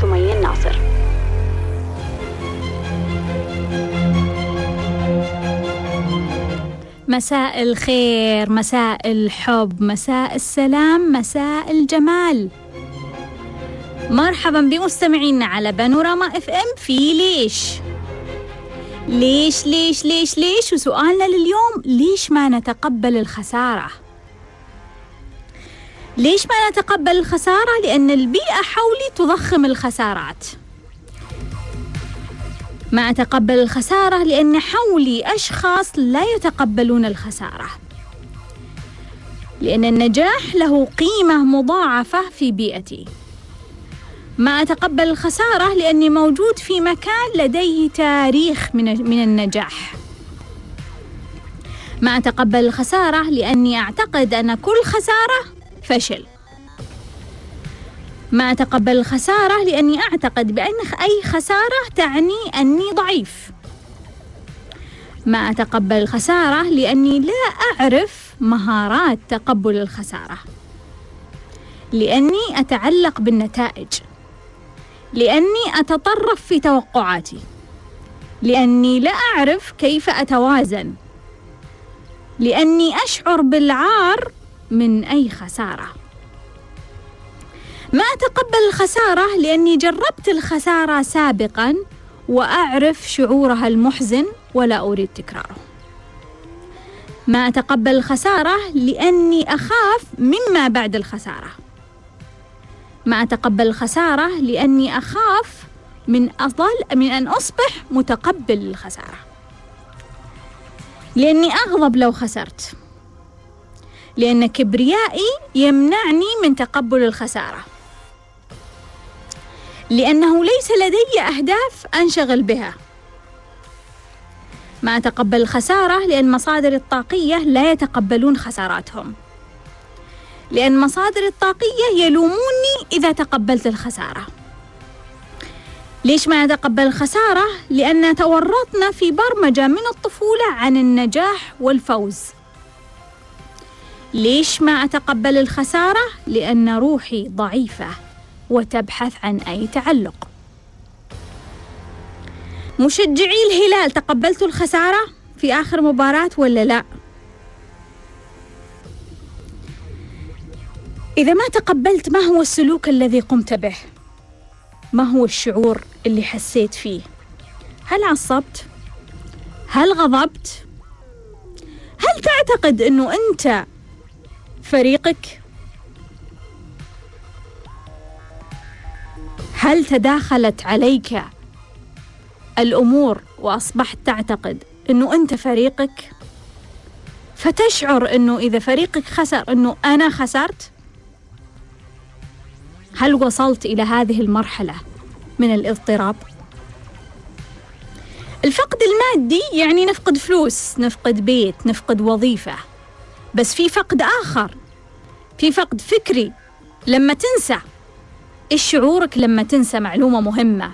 سمية الناصر. مساء الخير، مساء الحب، مساء السلام، مساء الجمال. مرحبا بمستمعينا على بانوراما اف ام في ليش. ليش ليش ليش ليش؟ وسؤالنا لليوم: ليش ما نتقبل الخسارة؟ ليش ما نتقبل الخسارة؟ لأن البيئة حولي تضخم الخسارات. ما أتقبل الخسارة لأن حولي أشخاص لا يتقبلون الخسارة، لأن النجاح له قيمة مضاعفة في بيئتي. ما أتقبل الخسارة لأني موجود في مكان لديه تاريخ من النجاح. ما أتقبل الخسارة لأني أعتقد أن كل خسارة فشل. ما أتقبل الخسارة لأني أعتقد بأن أي خسارة تعني أني ضعيف. ما أتقبل الخسارة لأني لا أعرف مهارات تقبل الخسارة، لأني أتعلق بالنتائج، لأني أتطرف في توقعاتي، لأني لا أعرف كيف أتوازن، لأني أشعر بالعار من أي خسارة. ما أتقبل الخسارة لأني جربت الخسارة سابقا وأعرف شعورها المحزن ولا أريد تكراره. ما أتقبل الخسارة لأني أخاف مما بعد الخسارة. ما أتقبل الخسارة لأني أخاف من أن أصبح متقبل للخسارة، لأني أغضب لو خسرت، لأن كبريائي يمنعني من تقبل الخسارة، لأنه ليس لدي أهداف أنشغل بها. ما أتقبل الخسارة لأن مصادر الطاقية لا يتقبلون خساراتهم، لأن مصادر الطاقية يلوموني إذا تقبلت الخسارة. ليش ما أتقبل الخسارة؟ لأن تورطنا في برمجة من الطفولة عن النجاح والفوز. ليش ما أتقبل الخسارة؟ لأن روحي ضعيفة وتبحث عن أي تعلق. مشجعي الهلال، تقبلتوا الخسارة في آخر مباراة ولا لا؟ إذا ما تقبلت، ما هو السلوك الذي قمت به؟ ما هو الشعور اللي حسيت فيه؟ هل عصبت؟ هل غضبت؟ هل تعتقد أنه أنت فريقك؟ هل تداخلت عليك الأمور وأصبحت تعتقد أنه أنت فريقك، فتشعر أنه إذا فريقك خسر أنه أنا خسرت؟ هل وصلت إلى هذه المرحلة من الاضطراب؟ الفقد المادي يعني نفقد فلوس، نفقد بيت، نفقد وظيفة، بس في فقد آخر، في فقد فكري. لما تنسى، إيش شعورك لما تنسى معلومة مهمة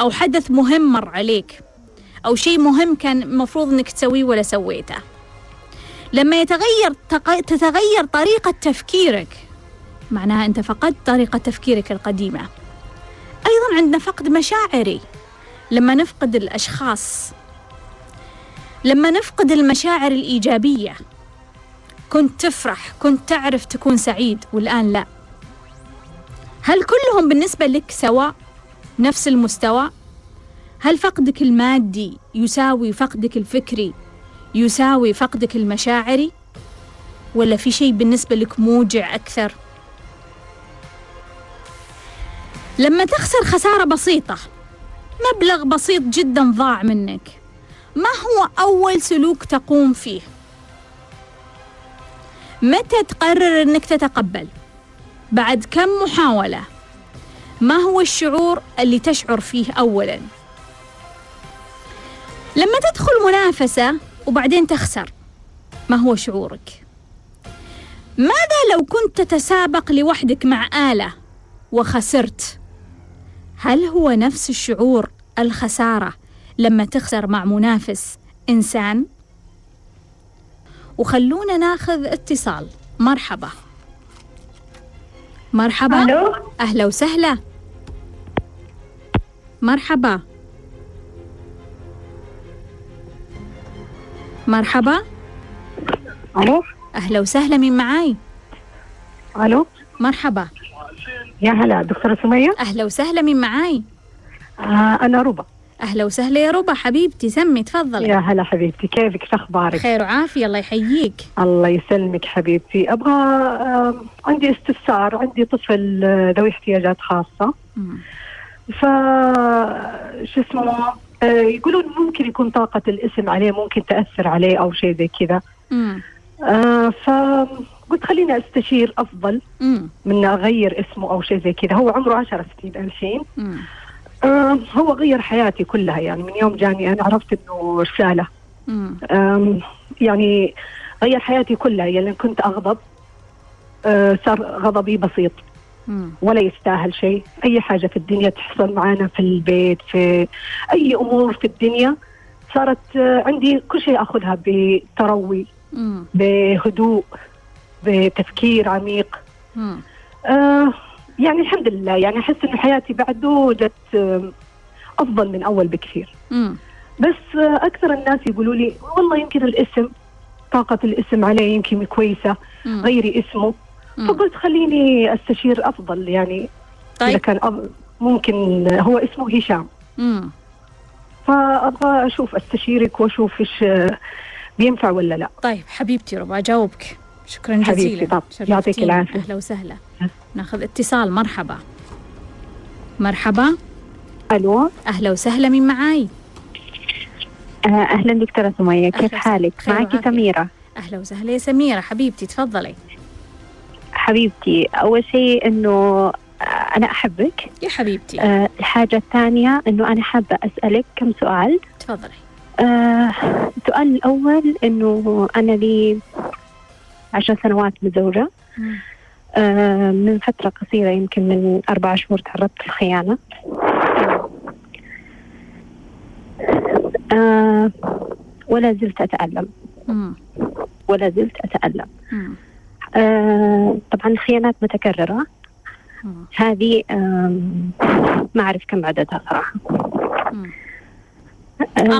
أو حدث مهم مر عليك أو شيء مهم كان المفروض أنك تسويه ولا سويته؟ لما تتغير طريقة تفكيرك، معناها أنت فقدت طريقة تفكيرك القديمة. أيضا عندنا فقد مشاعري، لما نفقد الأشخاص، لما نفقد المشاعر الإيجابية. كنت تفرح، كنت تعرف تكون سعيد، والآن لا. هل كلهم بالنسبة لك سواء نفس المستوى؟ هل فقدك المادي يساوي فقدك الفكري يساوي فقدك المشاعري، ولا في شيء بالنسبة لك موجع أكثر؟ لما تخسر خسارة بسيطة، مبلغ بسيط جدا ضاع منك، ما هو أول سلوك تقوم فيه؟ متى تقرر أنك تتقبل؟ بعد كم محاولة؟ ما هو الشعور اللي تشعر فيه أولا؟ لما تدخل منافسة وبعدين تخسر، ما هو شعورك؟ ماذا لو كنت تتسابق لوحدك مع آلة وخسرت؟ هل هو نفس الشعور الخسارة لما تخسر مع منافس إنسان؟ وخلونا ناخذ اتصال. مرحبا. مرحبا. أهلا وسهلا. مرحبا. مرحبا. الو. اهلا وسهلا، مين معاي؟ الو. مرحبا. يا هلا دكتورة سمية. اهلا وسهلا، مين معاي؟ انا ربا. اهلا وسهلا يا ربا حبيبتي، سمي تفضلي. يا هلا حبيبتي، كيفك شو اخبارك؟ خير وعافية الله يحييك. الله يسلمك حبيبتي. ابغى عندي استفسار، عندي طفل ذوي احتياجات خاصة. ف شو اسمه يقولون ممكن يكون طاقة الاسم عليه ممكن تأثر عليه او شيء زي كذا. فقلت خليني استشير افضل من اغير اسمه او شيء زي كذا. هو عمره 10 سنين الحين. هو غير حياتي كلها، يعني من يوم جاني انا عرفت انه رسالة. يعني غير حياتي كلها، يعني كنت اغضب صار غضبي بسيط ولا يستاهل شيء. اي حاجة في الدنيا تحصل معانا في البيت، في اي امور في الدنيا صارت عندي كل شيء اخذها بتروي، بهدوء، بتفكير عميق. يعني الحمد لله، يعني احس ان حياتي بعده جت افضل من اول بكثير. بس اكثر الناس يقولوا لي والله يمكن الاسم، طاقة الاسم عليه يمكن كويسة، غيري اسمه. فقلت خليني استشير افضل، يعني طيب. اذا كان ممكن هو اسمه هشام. فابغى اشوف استشيرك واشوف ايش بينفع ولا لا. طيب حبيبتي ربا اجاوبك، شكرا جزيلا. يعطيك العافية. اهلا وسهلا. ناخذ اتصال. مرحبا. مرحبا. الو. اهلا وسهلا، مين معاي؟ اهلا دكتورة سمية، كيف حالك؟ معك سميرة. اهلا وسهلا يا سميرة حبيبتي، تفضلي. حبيبتي اول شيء انه انا احبك يا حبيبتي. الحاجة الثانية انه انا حابة اسألك كم سؤال. تفضلي. السؤال الاول انه انا لي 10 سنوات متزوجة. من فترة قصيرة يمكن من 4 شهور تعرضت للخيانة. ولا زلت أتألم. ولا زلت أتألم. طبعا الخيانات متكررة. هذه ما أعرف كم عددها صراحة.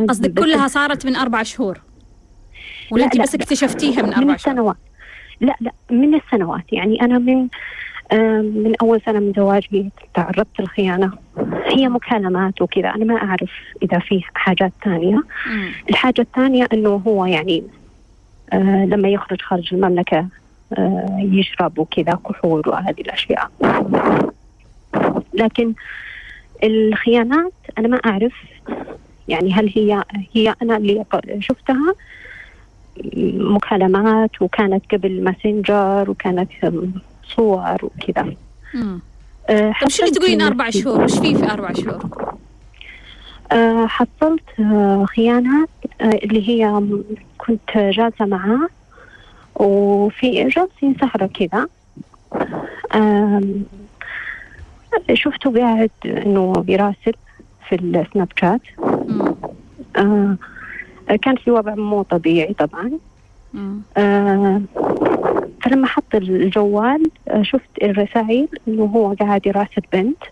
قصدك كلها صارت من 4 شهور ولا أنت بس اكتشفتيها من 4 شهور؟ سنوات. لا لا، من السنوات، يعني أنا من أول سنة من زواجي تعرضت للخيانة. هي مكالمات وكذا، أنا ما أعرف إذا فيه حاجات ثانية. الحاجة الثانية إنه هو يعني لما يخرج خارج المملكة يشرب وكذا كحول وهذه الأشياء. لكن الخيانات أنا ما أعرف، يعني هل هي أنا اللي شفتها مكالمات، وكانت قبل ماسنجر، وكانت صور وكذا. طيب شو اللي تقولين 4 شهور؟ وش في 4 شهور؟ حصلت خيانة اللي هي كنت جالسة معاه وفي جالسين سهرة كذا. شفته قاعد إنه بيراسل في السناب شات. كان في وضع مو طبيعي طبعا. فلما حط الجوال شفت الرسائل انه هو قاعد يراسل بنت.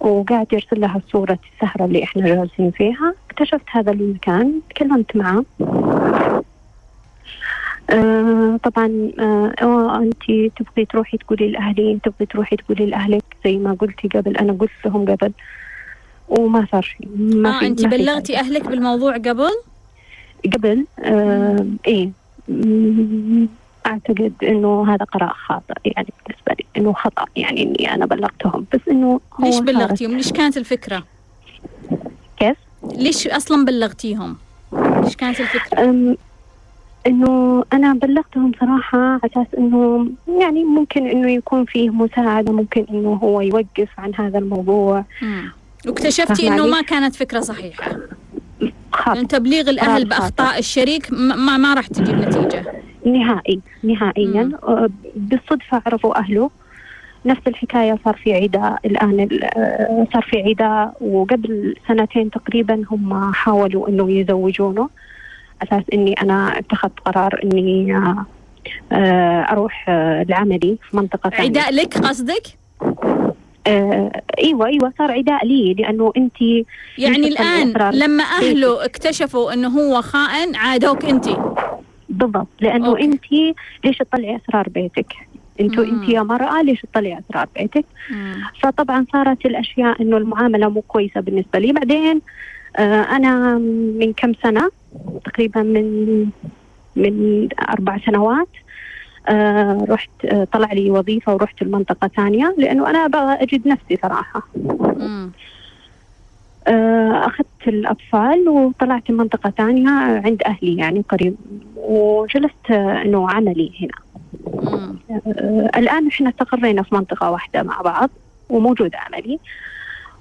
وقاعد يرسل لها صورة السهرة اللي احنا جالسين فيها. اكتشفت هذا المكان، تكلمت معه. طبعا انتي تبغي تروحي تقولي لاهلي، تبغي تروحي تقولي لاهلك زي ما قلتي قبل، انا قلت لهم قبل وما صار شيء. انت بلغتي اهلك بالموضوع قبل؟ قبل ايه. اعتقد انه هذا قرار خاطئ، يعني بالنسبه لي انه خطا، يعني اني انا بلغتهم. بس انه ليش بلغتيهم؟ ليش كانت الفكره؟ كيف؟ ليش اصلا بلغتيهم؟ ليش كانت الفكره؟ انه انا بلغتهم صراحه على اساس انه يعني ممكن انه يكون فيه مساعده، ممكن انه هو يوقف عن هذا الموضوع. واكتشفتي انه ما كانت فكره صحيحه. خاطئ. تبليغ الاهل باخطاء الشريك ما راح تجيب نتيجه. نهائيا. بالصدفه عرفوا اهله نفس الحكايه. صار في عداء الان، صار في عداء. وقبل 2 سنين تقريبا هم حاولوا انه يزوجونه، اساس اني انا اتخذت قرار اني اروح لعملي في منطقه ثانيه. عداء لك قصدك؟ ايوه صار عداء لي، لانه انت يعني الان لما اهله اكتشفوا انه هو خائن عادوك انت بالضبط، لانه انت ليش تطلعي اسرار بيتك؟ انت يا مرأة ليش تطلعي اسرار بيتك؟ فطبعا صارت الاشياء انه المعاملة مو كويسة بالنسبة لي. بعدين انا من كم سنة تقريبا، من 4 سنوات رحت طلع لي وظيفة ورحت المنطقة ثانية، لأنه أنا أبغى أجد نفسي صراحة. أخذت الأطفال وطلعت المنطقة ثانية عند أهلي يعني قريب، وجلست إنه عملي هنا. الآن إحنا استقرينا في منطقة واحدة مع بعض وموجود عملي،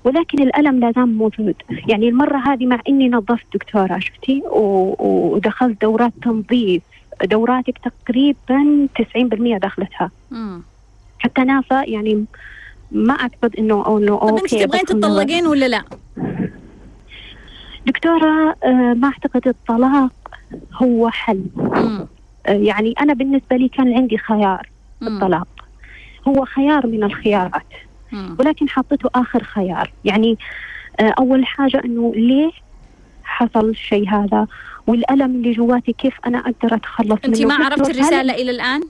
ولكن الألم لا زال موجود. يعني المرة هذه مع إني نظفت دكتورة، شفتي، ودخلت دورات تنظيف، دوراتك تقريبا 90% دخلتها. حتى نافا يعني ما اعتقد انه طب انت تبغين تطلقين ولا لا؟ دكتورة ما اعتقد الطلاق هو حل. يعني انا بالنسبة لي كان عندي خيار الطلاق، هو خيار من الخيارات، ولكن حطيته اخر خيار. يعني اول حاجة انه ليه حصل الشيء هذا، والألم اللي جواتي كيف أنا أقدر أتخلص منه. أنت ما عرفت الرسالة إلى الآن؟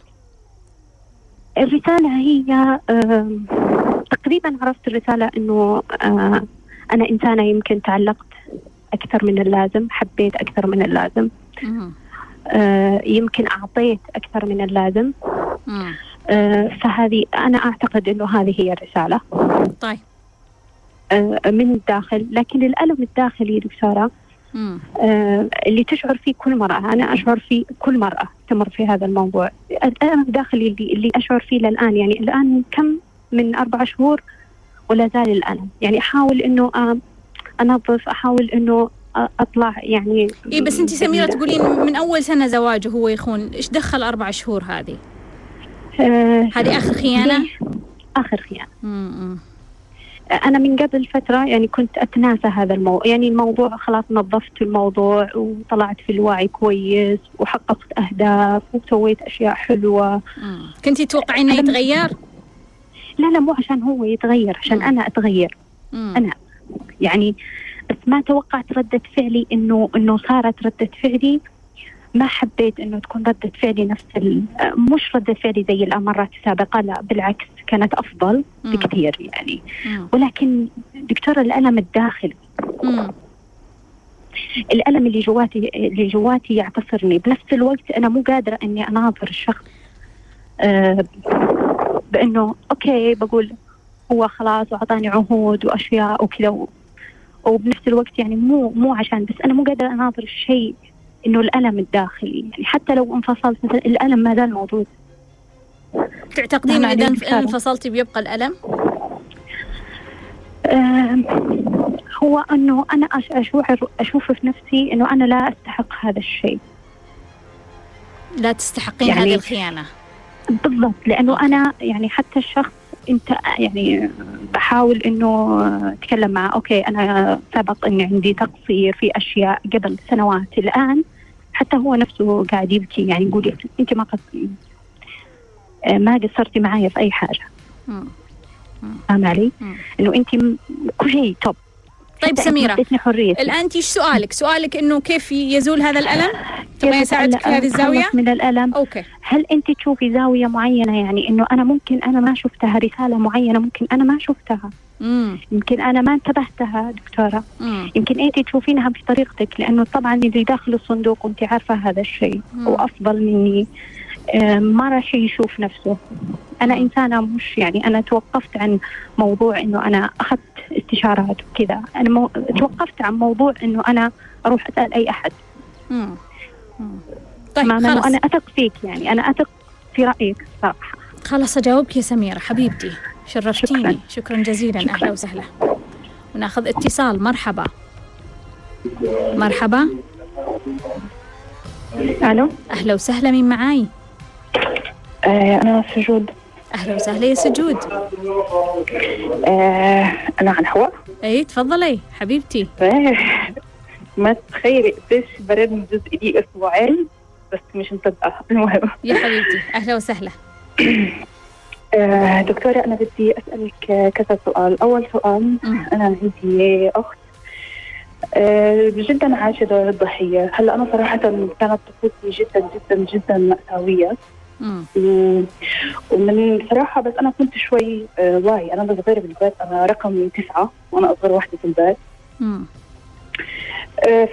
الرسالة هي تقريبا عرفت الرسالة إنه أنا إنسانة يمكن تعلقت أكثر من اللازم، حبيت أكثر من اللازم، يمكن أعطيت أكثر من اللازم، فهذه أنا أعتقد إنه هذه هي الرسالة. طيب من الداخل، لكن الألم الداخلي دكتورة اللي تشعر فيه كل مرأة، أنا أشعر فيه كل مرأة تمر في هذا الموضوع. الألم الداخلي اللي أشعر فيه للآن، يعني الآن كم من 4 شهور ولا زال الألم. يعني أحاول إنه أنظف، أحاول إنه أطلع يعني. إيه بس أنت سميرة تقولين من أول سنة زواجه هو يخون، إيش دخل 4 شهور هذه؟ هذه آخر خيانة؟ آخر خيانة. أنا من قبل فترة يعني كنت أتناسى هذا الموضوع، يعني الموضوع خلاص نظفت الموضوع وطلعت في الوعي كويس وحققت أهداف وسويت أشياء حلوة. كنتي تتوقعين إنه يتغير؟ لا مو عشان هو يتغير، عشان أنا أتغير. أنا يعني بس ما توقعت ردة فعلي إنه صارت ردة فعلي، ما حبيت إنه تكون ردة فعلي نفس مش ردة فعلي زي المرات السابقة، لا بالعكس كانت أفضل بكثير يعني. ولكن دكتورة الألم الداخلي، الألم اللي جواتي يعتصرني. بنفس الوقت أنا مو قادرة إني أناظر الشخص بإنه أوكي، بقول هو خلاص وأعطاني عهود وأشياء وكذا، وبنفس الوقت يعني مو عشان بس أنا مو قادرة أناظر الشيء إنه الألم الداخلي. يعني حتى لو انفصلت الألم ما زال موجود. تعتقدين إذا انفصلتي بيبقى الألم؟ هو إنه أنا أشوف في نفسي إنه أنا لا أستحق هذا الشيء. لا تستحقين يعني هذه الخيانة. بالضبط، لأنه أنا يعني حتى الشخص أنت يعني بحاول إنه أتكلم معه، أوكي أنا سبق إني عندي تقصير في أشياء قبل سنوات. الآن حتى هو نفسه قاعد يبكي، يعني يقول أنت ما قصرتي معايا في أي حاجة. فاهمة علي؟ إنه أنت كل شيء توب. طيب سميرة، الآن أنت إيش سؤالك؟ سؤالك إنه كيف يزول هذا الألم؟ تبغين أساعدك في هذه الزاوية؟ من الألم. أوكي. هل أنت تشوفي زاوية معينة، يعني إنه أنا ممكن أنا ما شفتها، رسالة معينة ممكن أنا ما شفتها، يمكن أنا ما انتبهتها دكتورة، يمكن أنت تشوفينها بطريقتك، لأنه طبعا اللي داخل الصندوق وأنت عارفة هذا الشيء وأفضل مني ما راح يشوف نفسه. أنا إنسانة مش يعني أنا توقفت عن موضوع إنه أنا أخذت استشارات وكذا، أنا توقفت عن موضوع إنه أنا أروح أسأل أي أحد. طيب خلاص، أنا أثق فيك، يعني أنا أثق في رأيك صراحة. خلاص أجاوبك يا سميرة حبيبتي، شرفتيني. شكرا جزيلا. أهلا وسهلا، وناخذ اتصال. مرحبا. ألو، أهلا وسهلا، مين معاي؟ أنا سجود. أهلا وسهلا يا سجود. أنا عن حواء. تفضلي حبيبتي. ما تخيلي قديش برد من جزء لي أسبوعين بس مش مصدقة. المهم يا حبيبتي أهلا وسهلا. دكتورة أنا بدي أسألك كذا سؤال. أول سؤال، أنا عندي أخت جدا عايشة دور الضحية. هلا أنا صراحة كانت طفولتي جدا جدا جدا مأساوية، ومن صراحة بس أنا كنت شوي واعي. أنا صغيرة بالبيت، أنا رقم 9 وأنا أصغر واحدة في البيت.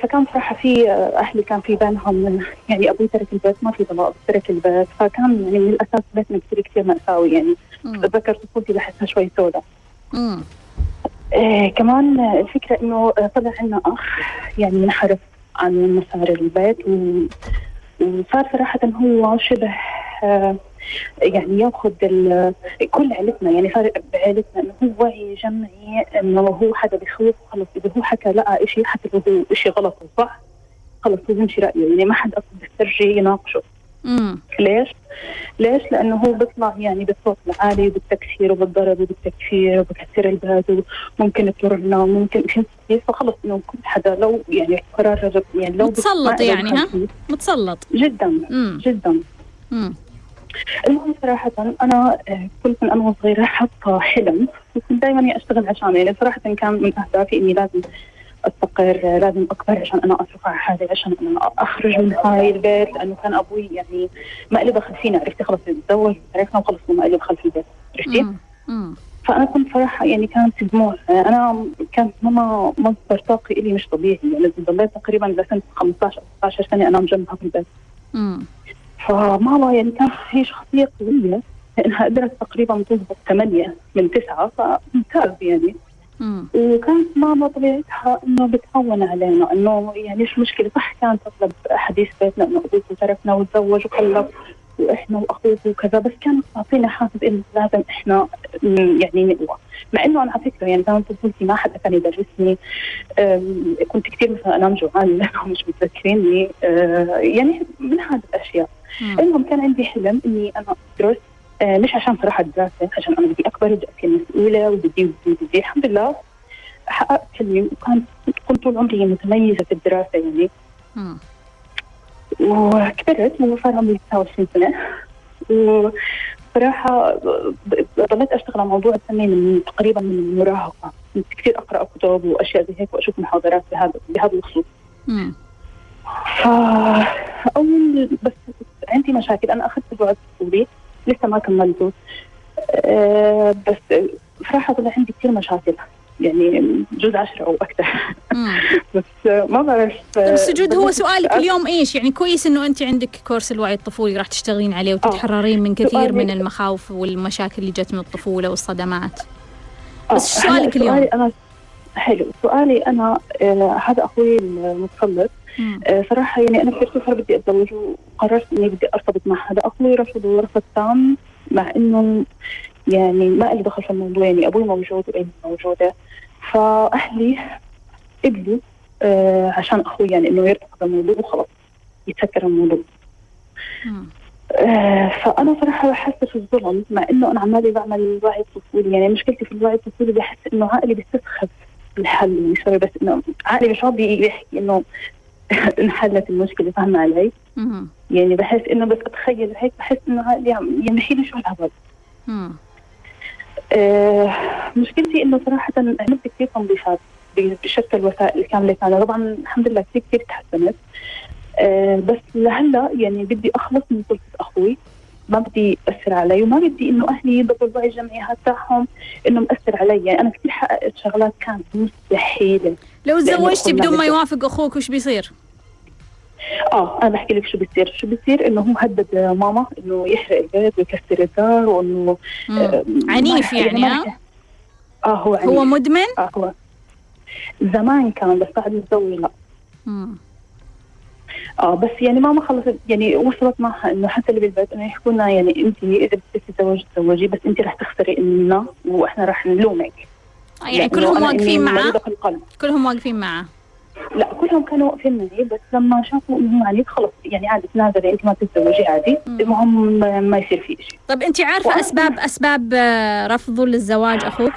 فكان صراحة في أهلي كان في بينهم، يعني أبوي ترك البيت، ما في طلاق، ترك البيت، فكان يعني من الأساس بيتنا كثير كثير مأساوي. يعني أتذكر طفولتي بحسها شوي سوداء. كمان الفكرة إنه طلع عندنا أخ يعني منحرف عن مسار البيت، وصار صراحة هو شبه يعني ياخذ كل عائلتنا. يعني صار بعائلتنا انه هو وعي جمعي، انه هو حدا بخوف خلص، اذا هو حكى لقى شيء حتى لو هو شيء غلط وصح خلص هو بيمشي رايه، يعني ما حد اصلا بيسترجي يناقشه. ليش؟ لانه هو بيطلع يعني بالصوت العالي وبالتكسير وبالضرب وبالتكفير وبكسر الباب وممكن تطرنا وممكن كيف، فخلص انه كل حدا لو يعني قرار رجب يعني لو متسلط، يعني ها متسلط جدا جدا. المهم صراحة أنا كنت من أنا وصغيرة حاطة حلم، وكنت دائما أشتغل عشان يعني صراحة كان من أهدافي إني لازم أستقر، لازم أكبر عشان أنا أصرف على حالي، عشان أنا أخرج من هاي البيت، لأنه كان أبوي يعني مقلب خلفينا، عرفتي خلص نتزوج عرفنا وخلص مقلب خلف البيت، عرفتي؟ فأنا كنت صراحة يعني كانت دموع، أنا كانت ماما مصدر طاقي إلي مش طبيعي، يعني ضليت تقريبا لسنة 15 أو 16 سنة أنام جنبها في البيت. فماما يعني كانت هي شخصية قوية لأنها قدرت تقريبا تضبط 8 من 9، فممتاز يعني. وكانت ماما طبيعتها إنه بتهون علينا، إنه يعني شو مشكلة، صح كانت تطلب حديث بيتنا إنه أبوك وتركنا وتزوج وخلف وإحنا وأخوك وكذا، بس كانت تعطينا حافز إنه لازم إحنا يعني نقوى، مع إنه أنا على فكرة يعني كانت طفولتي ما حد كان يدرسني، كنت كثير مثلا أنام جوعان لأنهم مش متذكريني، يعني من هذه الأشياء. المهم كان عندي حلم اني انا ادرس، مش عشان صراحه الدراسه، عشان انا بدي اكبر وبدي اكون مسؤوله وبدي الحمد لله حققت حلمي، وكان كنت طول عمري متميزه في الدراسه يعني. وكبرت وصار عمري 29 سنه، وصراحه ضليت اشتغل على موضوع التنميه من تقريبا من المراهقه، كنت كثير اقرا كتب واشياء زي هيك واشوف محاضرات بهذا الخصوص. أول بس عندي مشاكل، أنا أخذت الوعد الطفولي لسه ما كملته، بس صراحة طلع عندي كثير مشاكل، يعني جزء 10 أو أكثر. بس ما بعرف. بس جود هو سؤالك اليوم إيش؟ يعني كويس إنه أنت عندك كورس الوعي الطفولي راح تشتغلين عليه وتتحررين من كثير من المخاوف والمشاكل اللي جت من الطفولة والصدمات. بس سؤالك اليوم؟ سؤالي أنا حلو، سؤالي أنا هذا أخوي المتسلط. صراحة يعني أنا كثير فترة بدي أتزوج، وقررت إني بدي أرتبط مع هذا. أخوي رفض تام، مع إنه يعني ما إلي دخل في الموضوع، يعني أبوي موجود وأمي موجودة، فأهلي قبلوا عشان أخوي يعني إنه يرتبط الموضوع وخلاص يتسكر الموضوع. فأنا صراحة حاسة في الظلم، مع إنه أنا عمالي بعمل الوعي الطفولي، يعني مشكلتي في الوعي الطفولي بحس إنه عقلي بيستسخف الحل، يعني سوري بس إنه عقلي مش عم بيحكي إنه انحلت المشكله، فاهمه علي؟ يعني بحس انه بس اتخيل هيك بحس انه يعني حيلي شو هالهبل. مشكلتي انه صراحه عملت كثير تنظيفات بشتى الوسائل كامله، طبعا الحمد لله كثير كثير تحسنت، بس لهلا يعني بدي اخلص من طفولة اخوي، ما بدي ياثر علي، وما بدي انه اهلي يضربوا الوعي الجمعي هذا تاعهم انه مأثر علي. يعني انا كثير حققت شغلات كانت مستحيله. لو تزوجتي بدون ما يوافق اخوك وش بيصير؟ انا بحكي لك شو بيصير انه هو هدد ماما انه يحرق البيت ويكسر الدار، وانه عنيف يعني. هو عنيف، هو مدمن؟ هو زمان كان، بس بعد الزواج لا. بس يعني ماما خلصت يعني وصلت معها انه حتى اللي بالبيت انه يحكوا لنا يعني انت اذا بدك تتزوجي بس انت رح تخسري إلنا واحنا رح نلومك. يعني كلهم واقفين معه؟ كلهم واقفين معه؟ لا كلهم كانوا واقفين معي، بس لما شافوا انه عنيف خلص يعني عادي تنازلي انت ما تتزوجي عادي، المهم ما يصير في شيء. طب انت عارفه اسباب رفضه للزواج اخوك؟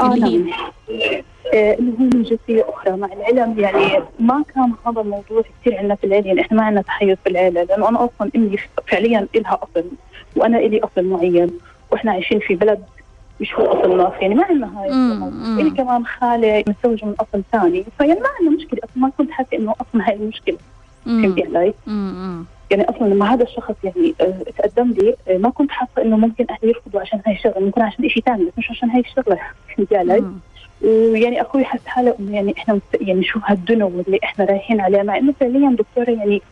اللي هي اللي هو من جنسية أخرى، مع العلم يعني ما كان هذا الموضوع كثير عندنا في العيلة، يعني إحنا ما عندنا تحيز في العيلة، لأنه أنا أصلاً إمي فعلياً إلها أصل وأنا إلي أصل معين، احنا عايشين في بلد مش هو اصلنا فيه، يعني ما عندنا هاي الامور. إلي كمان خالي متزوج من اصل ثاني، فيعني ما عندنا مشكله اصلا، ما كنت حاسه انه اصلا هاي المشكله. فهمتي علي؟ يعني اصلا لما هذا الشخص يعني تقدم لي ما كنت حاسه انه ممكن اهلي يرفضوا عشان هاي الشغله، ممكن عشان شيء ثاني بس مش عشان هاي الشغله. فهمتي علي؟ ويعني اخوي حس حاله انه يعني احنا يعني شو هالدنو اللي احنا رايحين عليه، مع انه فعليا دكتوره يعني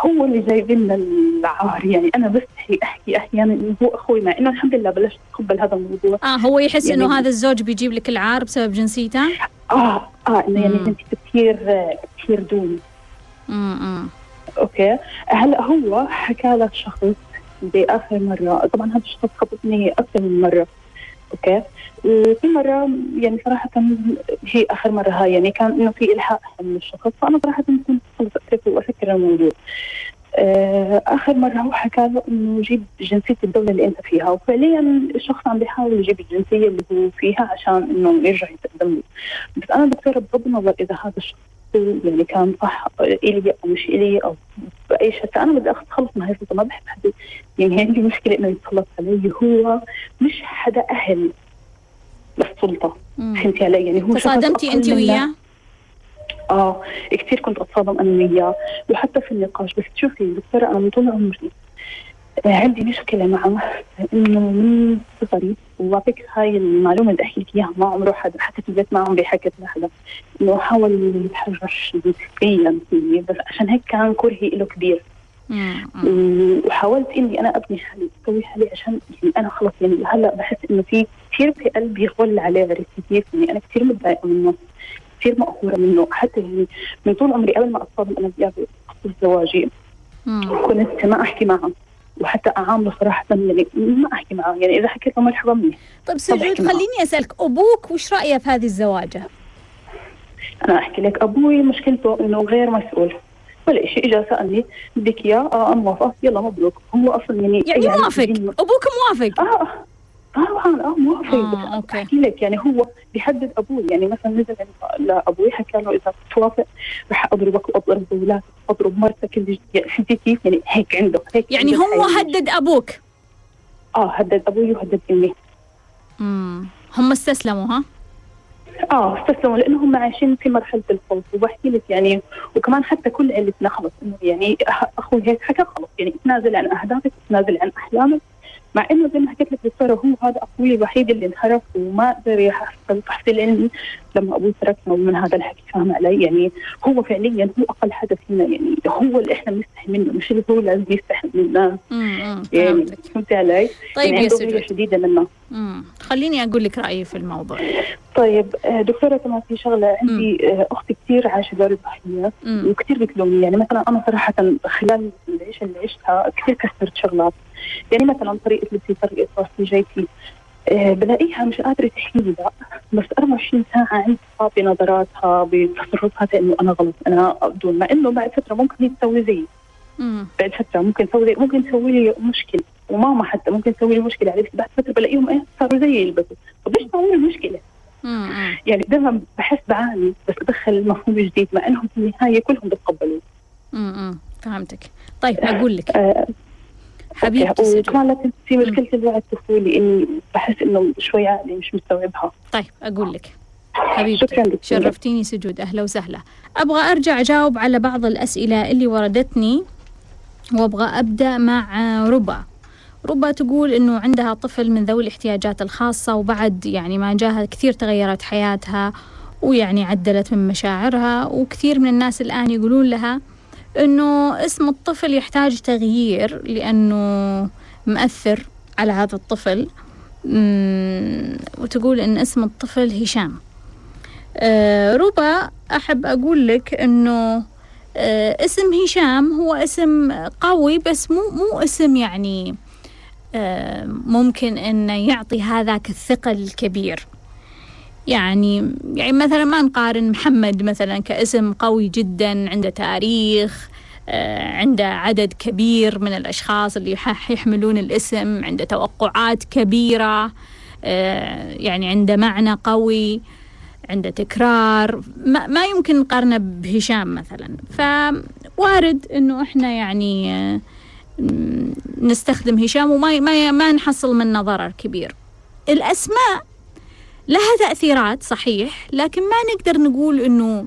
هو اللي جايب لنا العار. يعني انا بستحي احكي احيانا انه هو اخوي، مع انه الحمد لله بلشت اتقبل هذا الموضوع. هو يحس يعني انه هذا الزوج بيجيب لك العار بسبب جنسيته؟ انه يعني انت كثير دوني. اوكي، هلا هو حكى لك شخص باخر مره، طبعا هذا الشخص خبطني اكثر من مره. اوكي، وفي مره يعني صراحه هي اخر مره هاي يعني كان انه في الحاح من الشخص، فانا صراحه كنت خلص اتركه وافكر الموضوع. اخر مره هو حكى له انه جيب جنسيه الدوله اللي انت فيها، وفعليا الشخص عم بيحاول يجيب الجنسيه اللي هو فيها عشان انه يرجع يتقدم لي. بس انا دكتوره بغض النظر اذا هذا الشخص يعني كان صح الي او مش الي او باي شتى، انا بدي اتخلص من هاي القصه. ما بحب حدا يعني عندي مشكله انه يتخلص علي، هو مش حدا اهل بس سلطه. فهمتي علي؟ يعني هو تصادمتي انت وياه؟ كثير كنت اتصادم انا وياه وحتى في النقاش. بس تشوفي دكتوره انا من طول عمري عندي مشكله معه، انه من صغري وبعطيك هاي المعلومه اللي احكي لك اياها، ما عمره حدا حتى في البيت ما عم بيحكي لحدا انه حاول يتحرش نفسيا فيي، بس عشان هيك كان كرهي له كبير. وحاولت اني انا ابني حالي اسوي حالي عشان يعني انا خلص يعني هلا بحس انه في كثير في قلبي غل عليه، عرفتي كيف؟ يعني انا كثير متضايقه منه، كثير مقهوره منه. حتى يعني من طول عمري قبل ما اتصادم انا وياه بقصه زواجي كنت ما احكي معه، وحتى اعامله صراحه يعني ما احكي معه، يعني اذا حكيت له مرحبا مني. طيب سجود، خليني اسالك، ابوك وش رايه في هذه الزواجه؟ انا احكي لك ابوي مشكلته انه غير مسؤول ولا شيء. اجى سالني بدك اياه؟ انا موافقه، يلا مبروك. هو اصلا يعني موافق. ابوك موافق؟ موافق. اوكي، احكي لك يعني هو بيحدد ابوي، يعني مثلا نزل لابوي حكى له اذا بتوافق رح اضربك واضرب اولادك واضرب مرتك اللي فهمتي كيف؟ يعني هيك عنده يعني عنده هو حياتي. هدد ابوك؟ هدد ابوي وهدد امي. هم استسلموا؟ ها؟ استسلموا لانهم عايشين في مرحله الخوف. وبحكي لك يعني وكمان حتى كل عيلتنا خلص انه يعني اخوي هيك حكى خلص، يعني تنازل عن اهدافك، تنازل عن احلامك، مع انه زي ما حكيت لك دكتوره هو هذا اخوي الوحيد اللي انحرف وما قدر يحصل تحصيل علمي لما ابوي تركنا ومن هذا الحكي. فاهم علي؟ يعني هو فعليا هو اقل حدا فينا، يعني هو اللي احنا بنستحي منه، مش اللي هو لازم يستحي منا. يعني فهمتي علي؟ طيب يعني يا سجود، شديده منه. خليني اقول لك رايي في الموضوع. طيب دكتوره، كمان في شغله عندي اختي كثير عايشه دور الضحيه وكثير بتلومني. يعني مثلا انا صراحه خلال العيشه اللي عشتها كثير كسرت شغلات، يعني مثلا طريقه لبسي، طريقه روحي، جيتي، بلاقيها مش قادره تحكي لي لا، بس 24 ساعه عندي بنظراتها بتصرفاتها انه انا غلط انا بدون، مع انه بعد فتره ممكن تسوي زيي. بعد فتره ممكن تسوي ممكن تسوي لي مشكله، وماما حتى ممكن تسوي لي مشكله، عرفت؟ بعد فتره بلاقيهم صاروا زيي يلبسوا. طب ليش تعملوا المشكله؟ يعني دائما بحس بعاني بس ادخل مفهوم جديد، مع انهم في النهايه كلهم بتقبلوه. فهمتك. طيب اقول لك حبيبتي، وكمان في مشكله الوعي الطفولي اني بحس انه شوي عقلي مش مستوعبها. طيب اقول لك حبيبتي، شرفتيني سجود، اهلا وسهلا. ابغى ارجع اجاوب على بعض الاسئله اللي وردتني، وابغى ابدا مع ربا. ربا تقول إنه عندها طفل من ذوي الاحتياجات الخاصة، وبعد يعني ما جاها كثير تغيرت حياتها ويعني عدلت من مشاعرها، وكثير من الناس الآن يقولون لها إنه اسم الطفل يحتاج تغيير لأنه مؤثر على هذا الطفل، وتقول إن اسم الطفل هشام. ربا، أحب أقول لك إنه اسم هشام هو اسم قوي، بس مو اسم يعني ممكن أن يعطي هذاك الثقل الكبير. يعني مثلا ما نقارن محمد مثلا كاسم قوي جدا، عنده تاريخ، عنده عدد كبير من الأشخاص اللي يحملون الاسم، عنده توقعات كبيرة، يعني عنده معنى قوي، عنده تكرار، ما يمكن نقارنه بهشام مثلا. فوارد أنه إحنا يعني نستخدم هشام وما ما نحصل منه ضرر كبير. الأسماء لها تأثيرات صحيح، لكن ما نقدر نقول إنه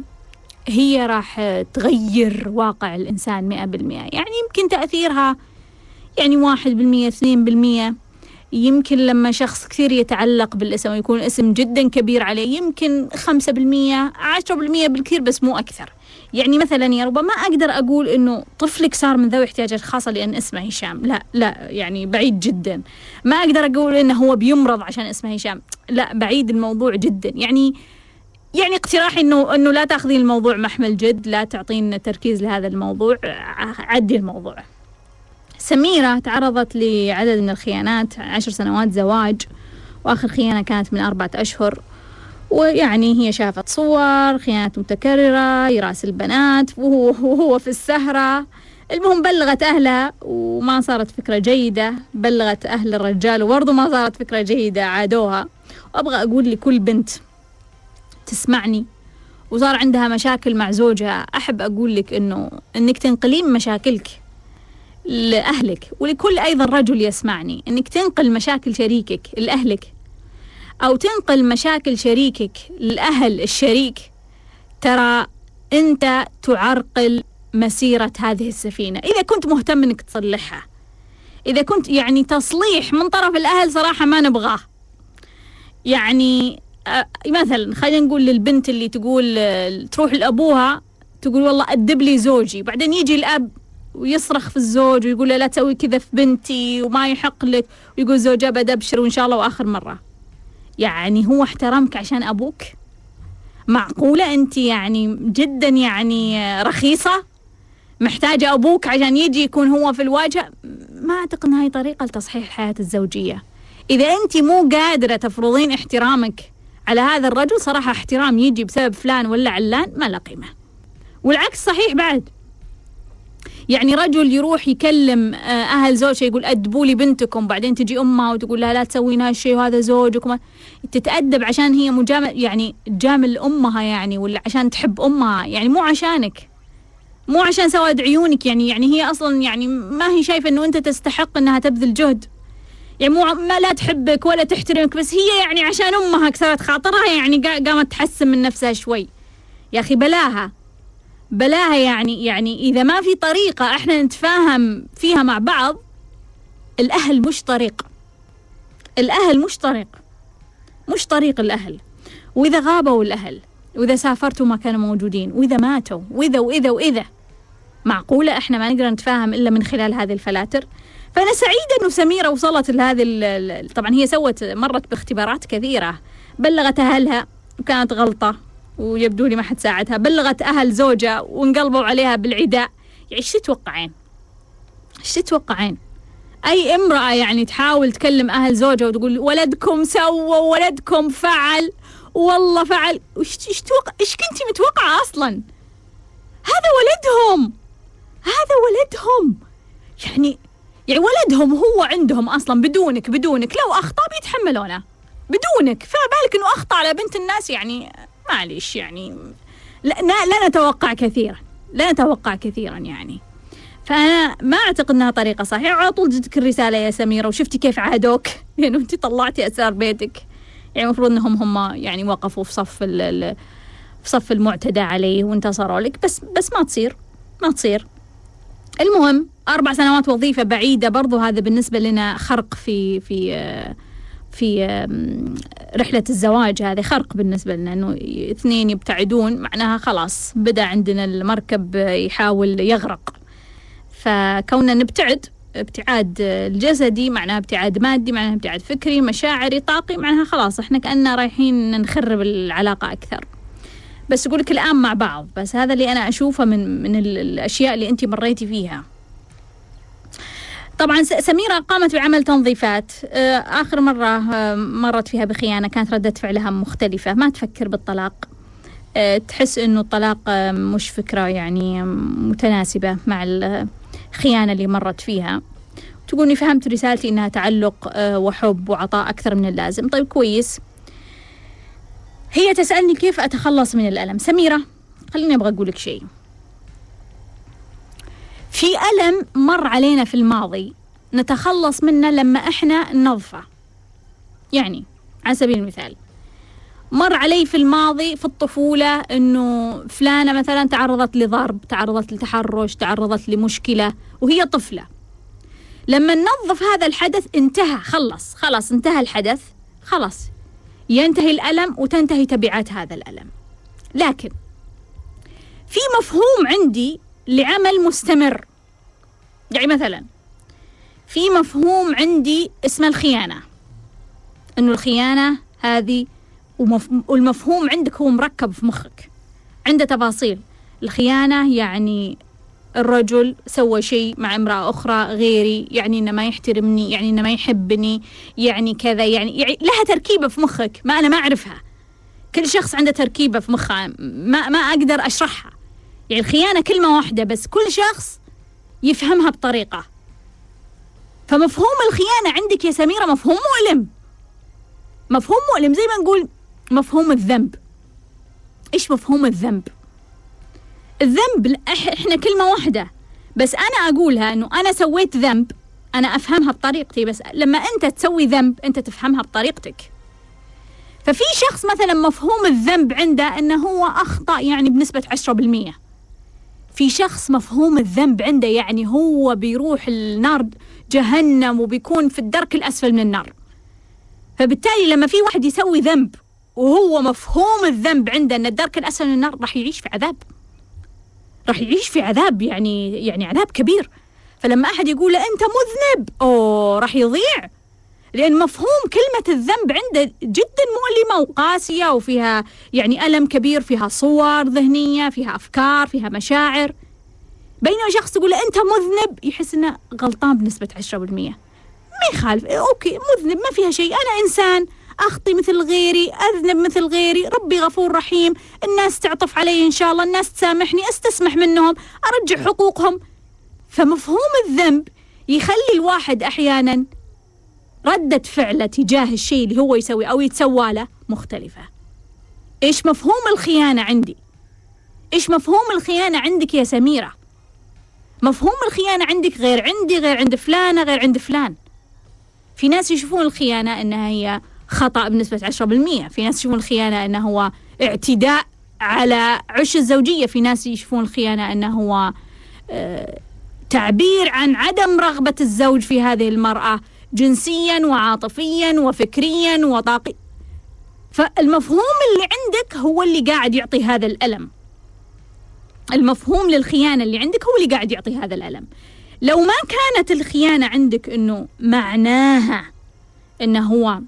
هي راح تغير واقع الإنسان 100%. يعني يمكن تأثيرها يعني 1%، 2%. يمكن لما شخص كثير يتعلق بالاسم ويكون اسم جدا كبير عليه يمكن 5%، 10% بالكثير، بس مو أكثر. يعني مثلا يا ربما أقدر أقول إنه طفلك صار من ذوي احتياجات خاصة لأن اسمه هشام، لا لا، يعني بعيد جدا. ما أقدر أقول إنه هو بيمرض عشان اسمه هشام، لا، بعيد الموضوع جدا. يعني اقتراحي إنه لا تأخذين الموضوع محمل جد، لا تعطين تركيز لهذا الموضوع، عدي الموضوع. سميرة تعرضت لعدد من الخيانات، 10 سنوات زواج، وآخر خيانة كانت من 4 أشهر. ويعني هي شافت صور خيانات متكررة، يراسل بنات وهو في السهرة. المهم بلغت أهلها وما صارت فكرة جيدة، بلغت أهل الرجال وبرضه ما صارت فكرة جيدة، عادوها. وأبغى أقول لكل بنت تسمعني وصار عندها مشاكل مع زوجها، أحب أقول لك إنك تنقلين مشاكلك لأهلك، ولكل أيضا رجل يسمعني، إنك تنقل مشاكل شريكك لأهلك، أو تنقل مشاكل شريكك لأهل الشريك. ترى أنت تعرقل مسيرة هذه السفينة إذا كنت مهتم إنك تصلحها. إذا كنت يعني تصليح من طرف الأهل صراحة ما نبغاه. يعني مثلا خلينا نقول للبنت اللي تقول تروح لأبوها تقول والله أدب لي زوجي، بعدين يجي الأب ويصرخ في الزوج ويقول له لا تسوي كذا في بنتي وما يحق لك، ويقول زوجها بدبشر وإن شاء الله وآخر مرة. يعني هو احترمك عشان أبوك؟ معقولة أنت يعني جدا يعني رخيصة محتاجة أبوك عشان يجي يكون هو في الواجهة؟ ما أعتقد أن هاي طريقة لتصحيح الحياة الزوجية. إذا أنت مو قادرة تفرضين احترامك على هذا الرجل، صراحة احترام يجي بسبب فلان ولا علان ما له قيمة. والعكس صحيح بعد. يعني رجل يروح يكلم أهل زوجها يقول أدبوا لي بنتكم، بعدين تجي أمها وتقول لها لا تسوين هالشيء وهذا زوجكم، تتأدب عشان هي مجامل، يعني تجامل أمها يعني، ولا عشان تحب أمها، يعني مو عشانك، مو عشان سواد عيونك. يعني هي أصلا يعني ما هي شايفة إنه أنت تستحق إنها تبذل جهد، يعني مو ما لا تحبك ولا تحترمك، بس هي يعني عشان أمها كسرت خاطرها يعني قامت تحسن من نفسها شوي. يا أخي بلاها يعني إذا ما في طريقة إحنا نتفاهم فيها مع بعض، الأهل مش طريق الأهل. وإذا غابوا الأهل، وإذا سافرتوا ما كانوا موجودين، وإذا ماتوا، وإذا معقولة إحنا ما نقدر نتفاهم إلا من خلال هذه الفلاتر؟ فأنا سعيدة إنه سميرة وصلت لهذه طبعا هي مرت باختبارات كثيرة، بلغت أهلها وكانت غلطة ويبدو لي ما حد ساعدها، بلغت أهل زوجها وانقلبوا عليها بالعداء. يعني إيش تتوقعين؟ أي امرأة يعني تحاول تكلم أهل زوجها وتقول ولدكم سوى ولدكم فعل والله فعل، إيش كنتي متوقعة أصلا؟ هذا ولدهم يعني ولدهم هو عندهم أصلا، بدونك لو أخطأ بيتحملونه بدونك، فبالك إنه أخطأ على بنت الناس؟ يعني معليش يعني لا نتوقع كثيرا يعني. فأنا ما أعتقد أنها طريقة صحيحة. على طول جدك الرسالة يا سميرة، وشفتي كيف عادوك، يعني أنت طلعتي أسرار بيتك. يعني المفروض أنهم هم يعني وقفوا في صف المعتدى عليه وانتصروا لك، بس ما تصير. المهم 4 سنوات وظيفة بعيدة، برضو هذا بالنسبة لنا خرق في رحلة الزواج، هذه خرق بالنسبة لنا، إنه 2 يبتعدون معناها خلاص بدأ عندنا المركب يحاول يغرق. فكوننا نبتعد ابتعاد الجسدي معناها ابتعاد مادي، معناها ابتعاد فكري مشاعري طاقي، معناها خلاص إحنا كأننا رايحين نخرب العلاقة أكثر. بس أقولك الآن مع بعض، بس هذا اللي أنا أشوفه من الأشياء اللي أنت مريتي فيها. طبعا سميرة قامت بعمل تنظيفات، آخر مرة مرت فيها بخيانة كانت ردة فعلها مختلفة، ما تفكر بالطلاق، تحس إنه الطلاق مش فكرة يعني متناسبة مع الخيانة اللي مرت فيها. تقولني فهمت رسالتي إنها تعلق وحب وعطاء أكثر من اللازم. طيب كويس. هي تسألني كيف أتخلص من الألم. سميرة خليني أبغى أقولك شيء، في ألم مر علينا في الماضي نتخلص منه لما إحنا ننظفه. يعني على سبيل المثال مر علي في الماضي في الطفولة أنه فلانة مثلا تعرضت لضرب، تعرضت لتحرش، تعرضت لمشكلة وهي طفلة. لما ننظف هذا الحدث انتهى، خلص انتهى الحدث، خلص ينتهي الألم وتنتهي تبعات هذا الألم. لكن في مفهوم عندي لعمل مستمر، يعني مثلا في مفهوم عندي اسمه الخيانة، أنه الخيانة هذه والمفهوم عندك هو مركب في مخك، عنده تفاصيل. الخيانة يعني الرجل سوى شيء مع امرأة أخرى غيري، يعني إنه ما يحترمني، يعني إنه ما يحبني، يعني كذا، يعني لها تركيبة في مخك ما أنا ما أعرفها. كل شخص عنده تركيبة في مخه ما أقدر أشرحها. يعني الخيانة كلمة واحدة بس كل شخص يفهمها بطريقة. فمفهوم الخيانة عندك يا سميرة مفهوم مؤلم، مفهوم مؤلم. زي ما نقول مفهوم الذنب، إيش مفهوم الذنب؟ الذنب إحنا كلمة واحدة بس أنا أقولها أنه أنا سويت ذنب، أنا أفهمها بطريقتي، بس لما أنت تسوي ذنب أنت تفهمها بطريقتك. ففي شخص مثلا مفهوم الذنب عنده أنه هو أخطأ يعني بنسبة 10%، في شخص مفهوم الذنب عنده يعني هو بيروح النار جهنم وبيكون في الدرك الأسفل من النار. فبالتالي لما في واحد يسوي ذنب وهو مفهوم الذنب عنده أن الدرك الأسفل من النار، راح يعيش في عذاب، راح يعيش في عذاب يعني عذاب كبير. فلما أحد يقول له أنت مذنب أو راح يضيع، لأن مفهوم كلمة الذنب عنده جدا مؤلمة وقاسية وفيها يعني ألم كبير، فيها صور ذهنية، فيها أفكار، فيها مشاعر. بينما شخص يقول أنت مذنب يحس أنه غلطان بنسبة 10%، ما يخالف، أوكي مذنب ما فيها شيء، أنا إنسان أخطي مثل غيري، أذنب مثل غيري، ربي غفور رحيم، الناس تعطف علي إن شاء الله، الناس تسامحني، استسمح منهم، أرجع حقوقهم. فمفهوم الذنب يخلي الواحد أحيانا ردة فعله تجاه الشيء اللي هو يسوي أو يتسوى له مختلفة. إيش مفهوم الخيانة عندي؟ إيش مفهوم الخيانة عندك يا سميرة؟ مفهوم الخيانة عندك غير عندي، غير عند فلانة، غير عند فلان. في ناس يشوفون الخيانة أنها هي خطأ بنسبة 10%، في ناس يشوفون الخيانة أنه هو اعتداء على عش الزوجية، في ناس يشوفون الخيانة أنه هو تعبير عن عدم رغبة الزوج في هذه المرأة جنسيا وعاطفيا وفكريا وطاقيا. فالمفهوم اللي عندك هو اللي قاعد يعطي هذا الألم، المفهوم للخيانة اللي عندك هو اللي قاعد يعطي هذا الألم. لو ما كانت الخيانة عندك أنه معناها أنه هو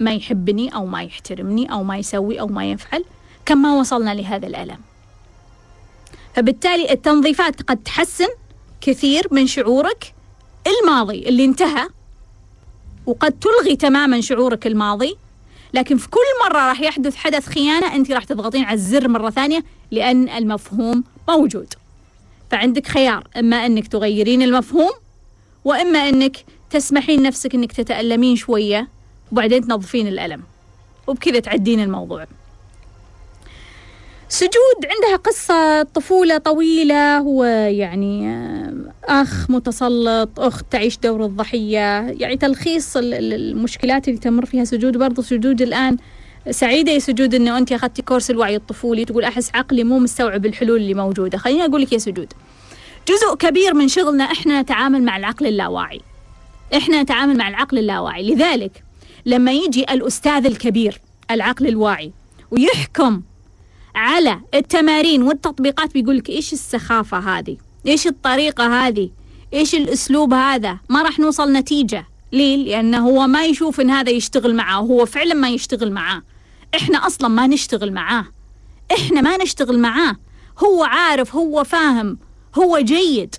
ما يحبني أو ما يحترمني أو ما يسوي أو ما يفعل، كم ما وصلنا لهذا الألم. فبالتالي التنظيفات قد تحسن كثير من شعورك الماضي اللي انتهى، وقد تلغي تماما شعورك الماضي. لكن في كل مرة راح يحدث حدث خيانة أنت راح تضغطين على الزر مرة ثانية لأن المفهوم موجود. فعندك خيار، إما أنك تغيرين المفهوم، وإما أنك تسمحين نفسك أنك تتألمين شوية وبعدين تنظفين الألم وبكذا تعدين الموضوع. سجود عندها قصة طفولة طويلة، هو يعني أخ متسلط، أخت تعيش دور الضحية. يعني تلخيص المشكلات اللي تمر فيها سجود. برضو سجود الآن سعيدة يا سجود أنه أنت أخذتي كورس الوعي الطفولي، تقول أحس عقلي مو مستوعب الحلول اللي موجودة. خليني أقول لك يا سجود، جزء كبير من شغلنا إحنا نتعامل مع العقل اللاواعي، إحنا نتعامل مع العقل اللاواعي. لذلك لما يجي الأستاذ الكبير العقل الواعي ويحكم على التمارين والتطبيقات بيقولك إيش السخافة هذه، إيش الطريقة هذه، إيش الأسلوب هذا، ما راح نوصل نتيجة. ليه؟ لأنه هو ما يشوف إن هذا يشتغل معاه، وهو فعلا ما يشتغل معاه. إحنا أصلا ما نشتغل معاه، إحنا ما نشتغل معاه، هو عارف، هو فاهم، هو جيد.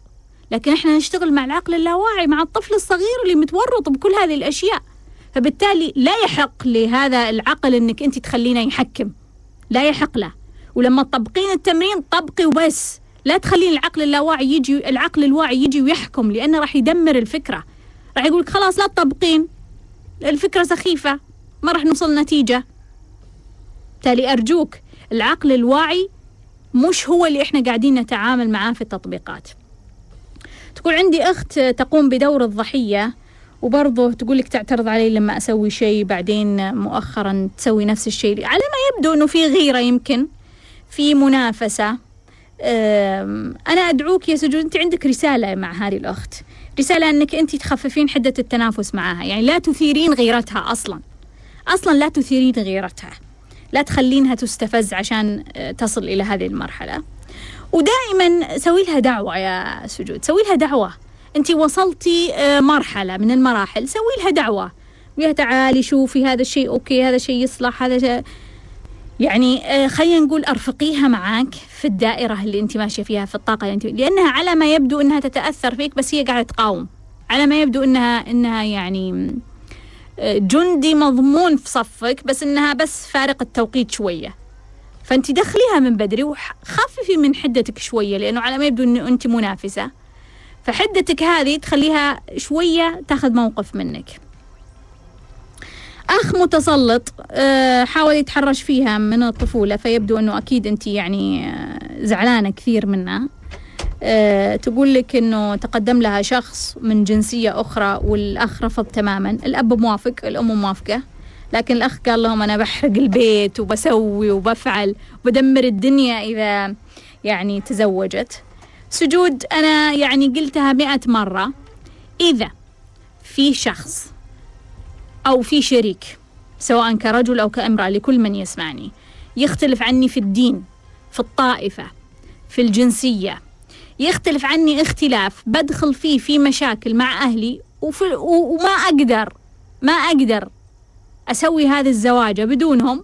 لكن إحنا نشتغل مع العقل اللاواعي، مع الطفل الصغير اللي متورط بكل هذه الأشياء. فبالتالي لا يحق لهذا العقل أنك أنت تخلينا يحكم، لا يحق له. ولما تطبقين التمرين طبقي وبس، لا تخلين العقل اللاواعي يجي، العقل الواعي يجي ويحكم، لأنه راح يدمر الفكرة، راح يقولك خلاص لا تطبقين، الفكرة سخيفة، ما راح نوصل نتيجة. بالتالي أرجوك، العقل الواعي مش هو اللي إحنا قاعدين نتعامل معاه في التطبيقات. تقول عندي أخت تقوم بدور الضحية وبرضه تقولك تعترض علي لما أسوي شيء، بعدين مؤخرا تسوي نفس الشيء. على ما يبدو أنه في غيرة، يمكن في منافسة. أنا أدعوك يا سجود، أنت عندك رسالة مع هذه الأخت، رسالة أنك أنت تخففين حدة التنافس معها، يعني لا تثيرين غيرتها أصلا لا تثيرين غيرتها، لا تخلينها تستفز عشان تصل إلى هذه المرحلة. ودائما سوي لها دعوة يا سجود، سوي لها دعوة، أنت وصلتي مرحلة من المراحل، سوي لها دعوة، يا تعالي شوفي هذا الشيء أوكي، هذا الشيء يصلح، هذا شيء يعني خلينا نقول أرفقيها معاك في الدائرة اللي أنت ماشية فيها، في الطاقة اللي أنت، لأنها على ما يبدو أنها تتأثر فيك، بس هي قاعدة تقاوم، على ما يبدو أنها يعني جندي مضمون في صفك، بس أنها بس فارق التوقيت شوية. فأنت دخليها من بدري وخففي من حدتك شوية، لأنه على ما يبدو أن أنت منافسة، فحدتك هذه تخليها شوية تاخذ موقف منك. أخ متسلط حاول يتحرش فيها من الطفولة، فيبدو أنه أكيد أنت يعني زعلانة كثير منها. تقول لك أنه تقدم لها شخص من جنسية أخرى والأخ رفض تماما، الأب موافق، الأم موافقة، لكن الأخ قال لهم أنا بحرق البيت وبسوي وبفعل وبدمر الدنيا إذا يعني تزوجت. سجود أنا يعني قلتها 100 مرة، إذا في شخص أو في شريك سواء كرجل أو كامرأة لكل من يسمعني يختلف عني في الدين، في الطائفة، في الجنسية، يختلف عني اختلاف بدخل فيه في مشاكل مع أهلي، وما أقدر أسوي هذه الزواجة بدونهم،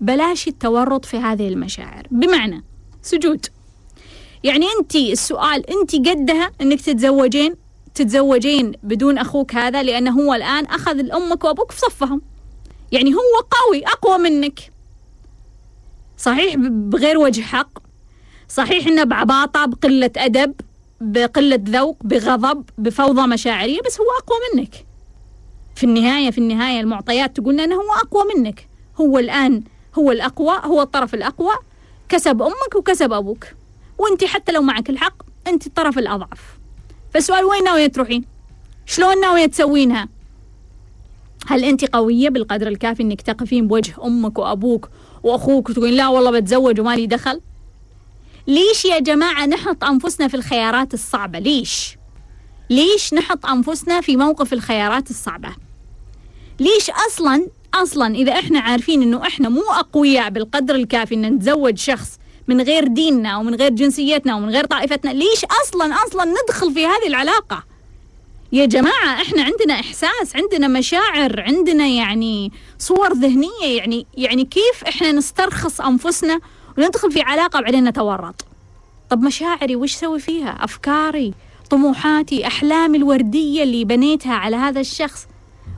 بلاش التورط في هذه المشاعر. بمعنى سجود يعني أنت السؤال، أنت قدها أنك تتزوجين بدون أخوك هذا، لأنه هو الآن أخذ الأمك وأبوك في صفهم، يعني هو قوي أقوى منك، صحيح بغير وجه حق، صحيح إنه بعباطة، بقلة أدب، بقلة ذوق، بغضب، بفوضى مشاعرية، بس هو أقوى منك في النهاية. المعطيات تقولنا أنه هو أقوى منك، هو الآن هو الأقوى، هو الطرف الأقوى، كسب أمك وكسب أبوك، وأنت حتى لو معك الحق أنت الطرف الأضعف. فالسؤال وين ناوية تروحين؟ شلون ناوية تسوينها؟ هل أنت قوية بالقدر الكافي أنك تقفين بوجه أمك وأبوك وأخوك وتقولين لا والله بتزوج وما لي دخل؟ ليش يا جماعة نحط أنفسنا في الخيارات الصعبة؟ ليش نحط أنفسنا في موقف الخيارات الصعبة؟ ليش أصلا إذا إحنا عارفين أنه إحنا مو أقوياء بالقدر الكافي أن نتزوج شخص من غير ديننا ومن غير جنسيتنا ومن غير طائفتنا، ليش أصلا ندخل في هذه العلاقة؟ يا جماعة إحنا عندنا إحساس، عندنا مشاعر، عندنا يعني صور ذهنية، يعني كيف إحنا نسترخص أنفسنا وندخل في علاقة وبعدين نتورط؟ طب مشاعري وش سوي فيها؟ أفكاري، طموحاتي، أحلامي الوردية اللي بنيتها على هذا الشخص،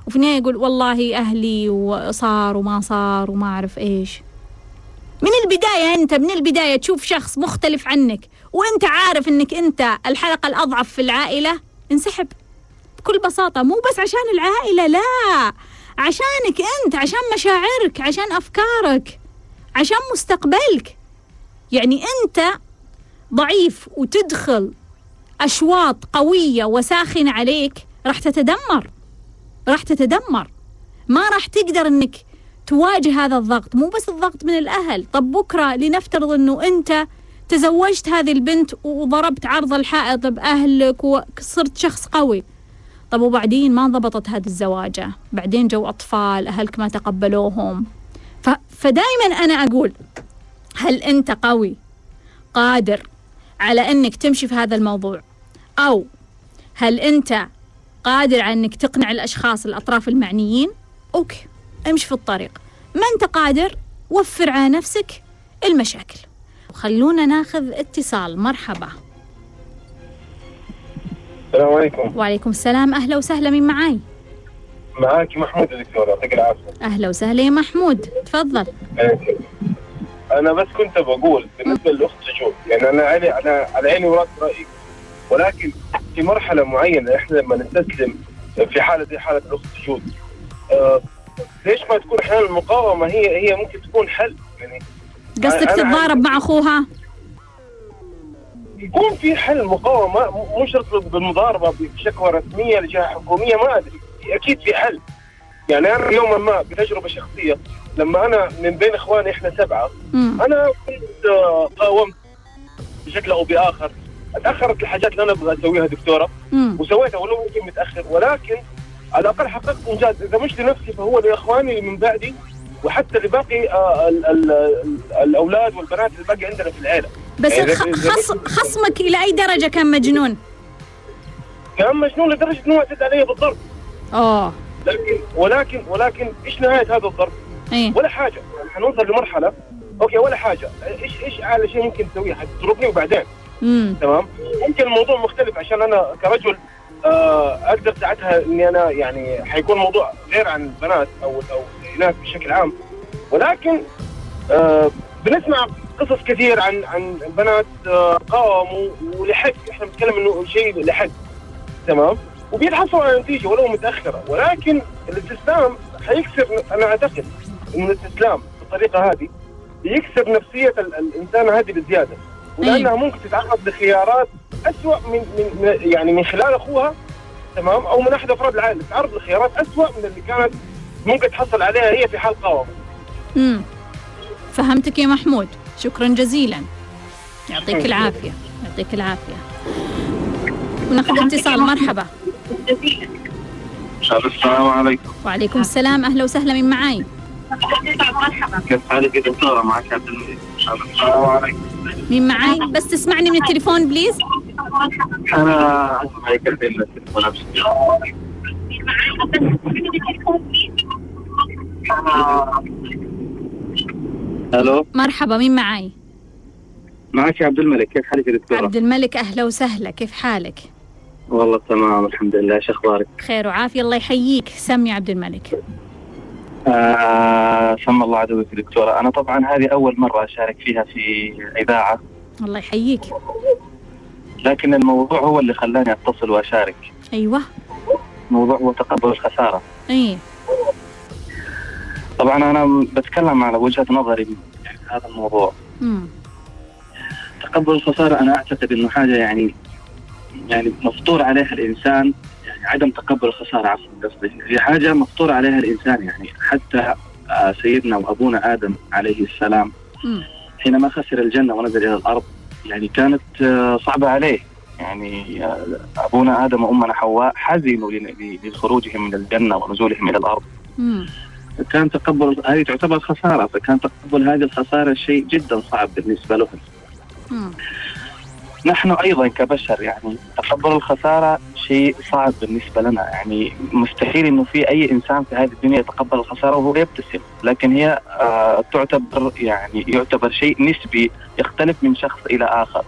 وفي النهاية يقول والله أهلي وصار وما صار وما أعرف إيش. من البداية أنت تشوف شخص مختلف عنك وأنت عارف أنك أنت الحلقة الأضعف في العائلة، انسحب بكل بساطة، مو بس عشان العائلة، لا، عشانك أنت، عشان مشاعرك، عشان أفكارك، عشان مستقبلك. يعني أنت ضعيف وتدخل أشواط قوية وساخنة عليك راح تتدمر، ما راح تقدر أنك تواجه هذا الضغط، مو بس الضغط من الأهل. طب بكرة لنفترض أنه أنت تزوجت هذه البنت وضربت عرض الحائط بأهلك وصرت شخص قوي، طب وبعدين ما ضبطت هذه الزواجة، بعدين جو أطفال، أهلك ما تقبلوهم. فدائما أنا أقول هل أنت قوي قادر على أنك تمشي في هذا الموضوع، أو هل أنت قادر على أنك تقنع الأشخاص الأطراف المعنيين؟ أوكي امشي في الطريق، ما أنت قادر وفر على نفسك المشاكل. وخلونا ناخذ اتصال. مرحبا. السلام عليكم. وعليكم السلام، أهلا وسهلا، مين معاي؟ معاك محمود الدكتور، يعطيك العافية. أهلا وسهلا يا محمود، تفضل. أنا بس كنت بقول بالنسبة للأخت سجود، يعني أنا على عيني وراسي رأيك، ولكن في مرحلة معينة إحنا لما نستسلم في حالة زي حالة الأخت سجود، ليش ما تكون احيانا المقاومه هي ممكن تكون حل؟ يعني قصدك تتضارب مع اخوها؟ يكون في حل مقاومه، مش ارتبط بالمضاربه بشكوى رسميه لجهه حكوميه، ما ادري، اكيد في حل. يعني انا يوما ما بتجربه شخصيه، لما انا من بين اخواني احنا 7 انا كنت قاومت بشكل او باخر، اتاخرت الحاجات اللي انا ابغى اسويها دكتوره وسويتها ولو ممكن متاخر، ولكن على الاقل حققت انجاز، اذا مش لنفسي فهو لاخواني اللي من بعدي وحتى لباقي الاولاد والبنات اللي باقي عندنا في العائله. بس يعني خصمك الى اي درجه كان مجنون؟ كان مجنون لدرجه انه اعتدى علي بالضرب. اه ولكن ايش نهايه هذا الضرب؟ أيه؟ ولا حاجه، حنوصل لمرحله اوكي ولا حاجه، ايش اعلى شيء ممكن تسويه؟ حتضربني وبعدين تمام؟ ممكن الموضوع مختلف عشان انا كرجل اقدر ساعتها اني انا يعني حيكون الموضوع غير عن البنات او الناس بشكل عام، ولكن بنسمع قصص كثير عن بنات قاوموا ولحق، احنا بنتكلم انه شيء لحق تمام؟ وبيتحصلوا على نتيجه ولو متاخره، ولكن الاستسلام حيكسر، انا اعتقد ان الاستسلام بالطريقه هذه بيكسر نفسيه الانسان هذه بزياده، ولانها ممكن تتعرض لخيارات اسوء من يعني من خلال اخوها تمام، او من احد افراد العائله، تتعرض لخيارات اسوء من اللي كانت ممكن تحصل عليها هي في حال قاومت. فهمتك يا محمود، شكرا جزيلا. يعطيك العافيه، يعطيك العافيه. وناخذ اتصال، مرحبا. السلام عليكم. وعليكم السلام، اهلا وسهلا، من معاي؟ مرحبا. كيف حالك يا دكتوره؟ معك عبد المجيد. السلام عليكم. مين معاي؟ بس تسمعني من التليفون بليز. انا اسمعك الحين من التليفون. مين معاي؟ بس تسمعني من التليفون بليز. الو. مرحبا، مين معاي؟ معك عبد الملك. كيف حالك يا دكتوره؟ عبد الملك اهلا وسهلا، كيف حالك؟ والله تمام الحمد لله، ايش اخبارك؟ خير وعافيه الله يحييك، سمي عبد الملك. سم الله عدوك دكتوره، انا طبعا هذه اول مره اشارك فيها في اذاعه. الله يحييك. لكن الموضوع هو اللي خلاني اتصل واشارك. ايوه. موضوع هو تقبل الخساره. اي. طبعا انا بتكلم على وجهه نظري يعني هذا الموضوع. تقبل الخساره انا اعتقد انه حاجه يعني مفطور عليها الانسان، يعني عدم تقبل الخساره عفوا قصدي، هي حاجه مفطور عليها الانسان، يعني حتى سيدنا وابونا ادم عليه السلام حينما خسر الجنه ونزل الى الارض يعني كانت صعبه عليه، يعني ابونا ادم وامنا حواء حزنوا لخروجهم من الجنه ونزولهم الى الارض. كان تقبل هذه تعتبر خساره، فكان تقبل هذه الخساره شيء جدا صعب بالنسبه لهم. نحن ايضا كبشر يعني تقبل الخساره شيء صعب بالنسبه لنا، يعني مستحيل انه في اي انسان في هذه الدنيا يتقبل الخساره وهو يبتسم، لكن هي تعتبر يعني يعتبر شيء نسبي يختلف من شخص الى اخر.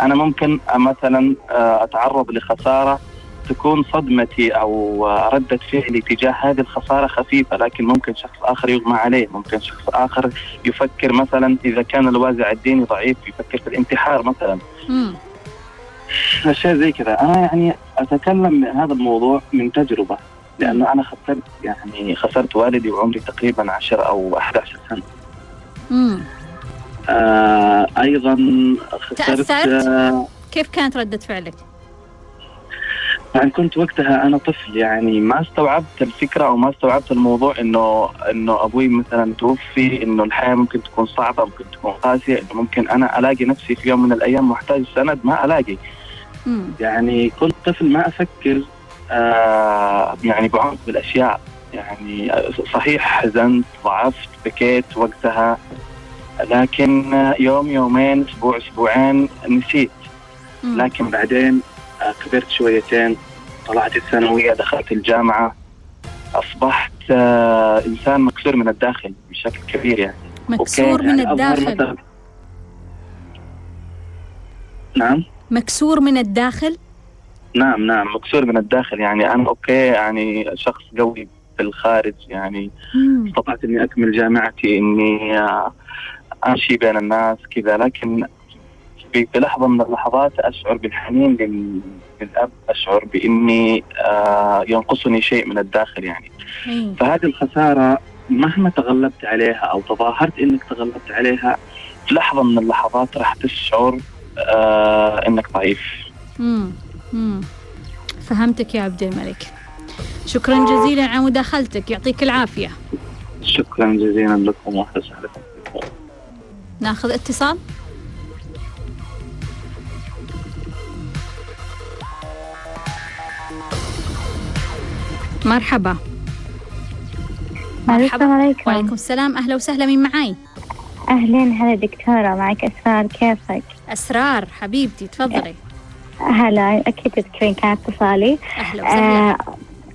انا ممكن مثلا اتعرض لخساره تكون صدمتي او رده فعلي تجاه هذه الخساره خفيفه، لكن ممكن شخص اخر يغمى عليه، ممكن شخص اخر يفكر مثلا اذا كان الوازع الديني ضعيف يفكر في الانتحار مثلا. اشياء زي كذا. انا يعني اتكلم هذا الموضوع من تجربه، لانه انا خسرت والدي وعمري تقريبا 10 او 11 سنه. ايضا خسرت. تأثرت؟ كيف كانت رده فعلك؟ يعني كنت وقتها انا طفل، يعني ما استوعبت الفكره او ما استوعبت الموضوع انه ابوي مثلا توفي، انه الحياه ممكن تكون صعبه، ممكن تكون قاسيه، انه ممكن انا الاقي نفسي في يوم من الايام محتاج سند ما الاقي. يعني كنت طفل ما افكر يعني بعمق بالاشياء، يعني صحيح حزنت، ضعفت، بكيت وقتها، لكن يوم يومين اسبوع اسبوعين نسيت. لكن بعدين كبرت شويتين، طلعت الثانوية، دخلت الجامعة، أصبحت إنسان مكسور من الداخل بشكل كبير. يعني مكسور من الداخل. نعم مكسور من الداخل. نعم مكسور من الداخل، يعني أنا أوكي يعني شخص قوي في الخارج، يعني استطعت إني أكمل جامعتي، إني أمشي بين الناس كذا، لكن في لحظة من اللحظات أشعر بالحنين للأب، أشعر بإني ينقصني شيء من الداخل يعني. فهذه الخسارة مهما تغلبت عليها أو تظاهرت إنك تغلبت عليها، في لحظة من اللحظات راح تشعر انك ضعيف. فهمتك يا عبد الملك. شكرا جزيلا على مداخلتك، يعطيك العافيه. شكرا جزيلا لكم، واحلى وسهلا. ناخذ اتصال. مرحبا. مرحبا. عليكم. وعليكم السلام، اهلا وسهلا، مين معاي؟ اهلين، هلا دكتوره، معك اسرار. كيفك اسرار حبيبتي؟ تفضلي. هلا، اكيد تذكرين كان اتصالي. اهلا وسهلا.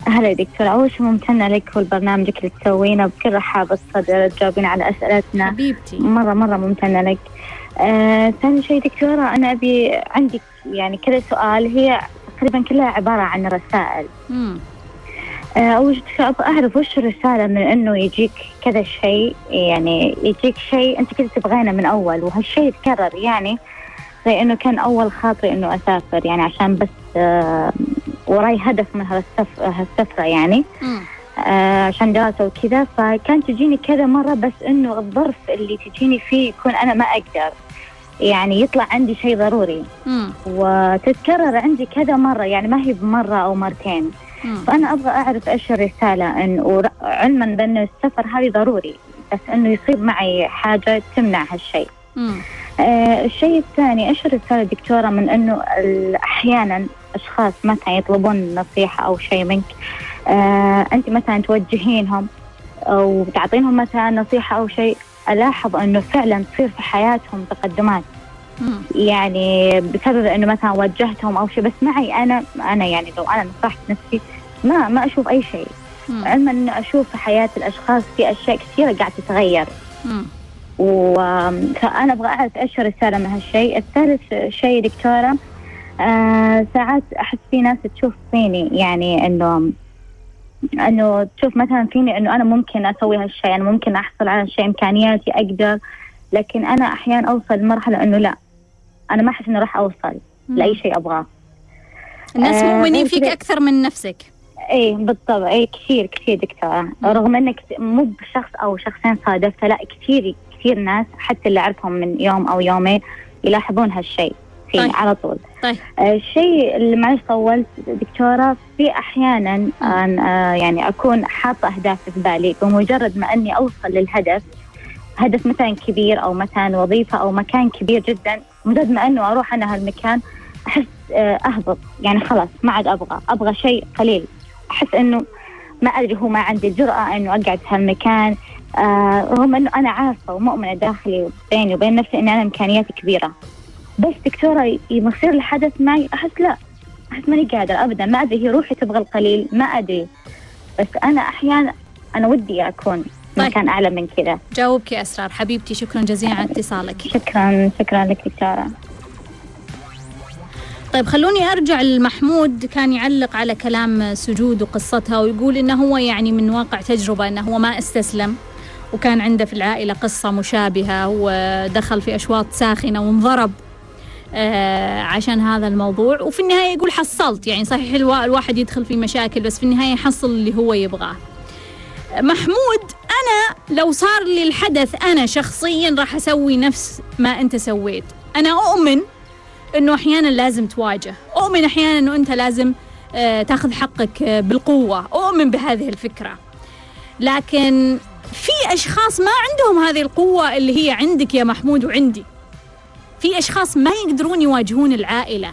هلا دكتوره، اول شيء ممتنه لك ولبرنامجك اللي تسوينه بكل رحابه الصدر، تجاوبين على اسئلتنا حبيبتي، مره مره ممتنه لك. ثاني شيء دكتوره، انا ابي عندك يعني كذا سؤال، هي تقريبا كلها عباره عن رسائل. أول شيء أعرف وش الرسالة من إنه يجيك كذا شيء، يعني يجيك شيء أنت كنت تبغينه من أول وهالشيء يتكرر، يعني زي إنه كان أول خاطري إنه أسافر يعني عشان بس وراي هدف من هالسفرة يعني عشان دراسة وكذا، فكان تجيني كذا مرة، بس إنه الظرف اللي تجيني فيه يكون أنا ما أقدر، يعني يطلع عندي شيء ضروري وتتكرر عندي كذا مرة، يعني ما هي بمرة أو مرتين. فأنا أبغى أعرف إيش الرسالة، إنه علما بأن السفر هذه ضروري، بس إنه يصيب معي حاجة تمنع هالشيء. الشيء الثاني، إيش الرسالة دكتورة من إنه أحيانا أشخاص مثلا يطلبون نصيحة أو شيء منك، أنت مثلا توجهينهم أو تعطينهم مثلا نصيحة أو شيء، ألاحظ إنه فعلا تصير في حياتهم تقدمات، يعني بسبب انه مثلا وجهتهم او شيء، بس معي انا يعني لو انا نصحت نفسي ما اشوف اي شيء، علما انه اشوف في حياه الاشخاص في اشياء كثيره قاعده تتغير. فانا ابغى اعرف ايش الرساله من هالشيء. الثالث شيء دكتوره، ساعات احس في ناس تشوف فيني، يعني انه تشوف مثلا فيني انه انا ممكن اسوي هالشيء، انا ممكن احصل على شيء، امكانياتي اقدر، لكن انا احيانا اوصل لمرحله انه لا، أنا ما أحس إنه راح أوصل لأي شيء أبغاه. الناس مؤمنين فيك أكثر من نفسك. إيه بالطبع، إيه كثير كثير دكتورة، رغم إنك مو بشخص أو شخصين صادفته، لا كثير كثير ناس حتى اللي أعرفهم من يوم أو يومين يلاحظون هالشيء فيني. طيب. على طول. طيب. الشيء اللي معلش طولت دكتورة، في أحيانا يعني أكون حاطة أهداف في بالي، بمجرد ما إني أوصل للهدف، هدف مثلا كبير أو مثلا وظيفة أو مكان كبير جدا، مجرد ما أنه أروح أنا هالمكان أحس أهبط، يعني خلاص ما عاد أبغى شيء قليل، أحس أنه ما أدري، هو ما عندي الجرأة أنه أقعد في هالمكان، رغم أنه أنا عارفة ومؤمنة داخلي بيني وبين نفسي أن أنا إمكانياتي كبيرة، بس دكتورة يصير الحدث معي أحس لا، أحس ماني قادرة أبدا، ما أدري هي روحي تبغى القليل، ما أدري، بس أنا أحيانا أنا ودي أكون طيب. كان أعلى من كذا. جاوبك يا أسرار حبيبتي، شكرا جزيلا على اتصالك. شكرا لك دكتورة. طيب خلوني أرجع لمحمود، كان يعلق على كلام سجود وقصتها، ويقول إنه هو يعني من واقع تجربة إنه هو ما استسلم، وكان عنده في العائلة قصة مشابهة، ودخل في أشواط ساخنة وانضرب عشان هذا الموضوع، وفي النهاية يقول حصلت، يعني صحيح الواحد يدخل في مشاكل بس في النهاية يحصل اللي هو يبغاه. محمود، أنا لو صار لي الحدث أنا شخصياً راح أسوي نفس ما أنت سويت. أنا أؤمن أنه أحياناً لازم تواجه، أؤمن أحياناً أنه أنت لازم تأخذ حقك بالقوة، أؤمن بهذه الفكرة، لكن في أشخاص ما عندهم هذه القوة اللي هي عندك يا محمود وعندي. في أشخاص ما يقدرون يواجهون العائلة،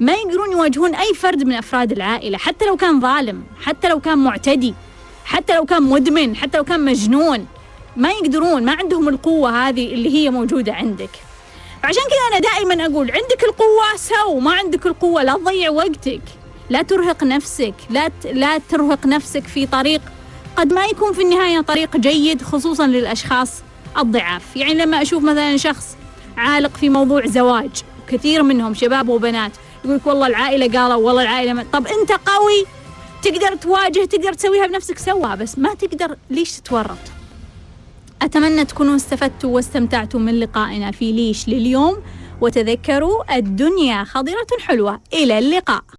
ما يقدرون يواجهون أي فرد من أفراد العائلة، حتى لو كان ظالم، حتى لو كان معتدي، حتى لو كان مدمن، حتى لو كان مجنون، ما يقدرون، ما عندهم القوة هذه اللي هي موجودة عندك. فعشان كذا أنا دائما أقول عندك القوة سو، ما عندك القوة لا تضيع وقتك، لا ترهق نفسك، لا ترهق نفسك في طريق قد ما يكون في النهاية طريق جيد، خصوصا للأشخاص الضعاف. يعني لما أشوف مثلا شخص عالق في موضوع زواج، كثير منهم شباب وبنات يقولك والله العائلة قالوا، والله العائلة ما. طب أنت قوي تقدر تواجه، تقدر تسويها بنفسك سوها، بس ما تقدر ليش تتورط؟ أتمنى تكونوا استفدتوا واستمتعتوا من لقائنا في ليش لليوم، وتذكروا الدنيا خضرة حلوة. إلى اللقاء.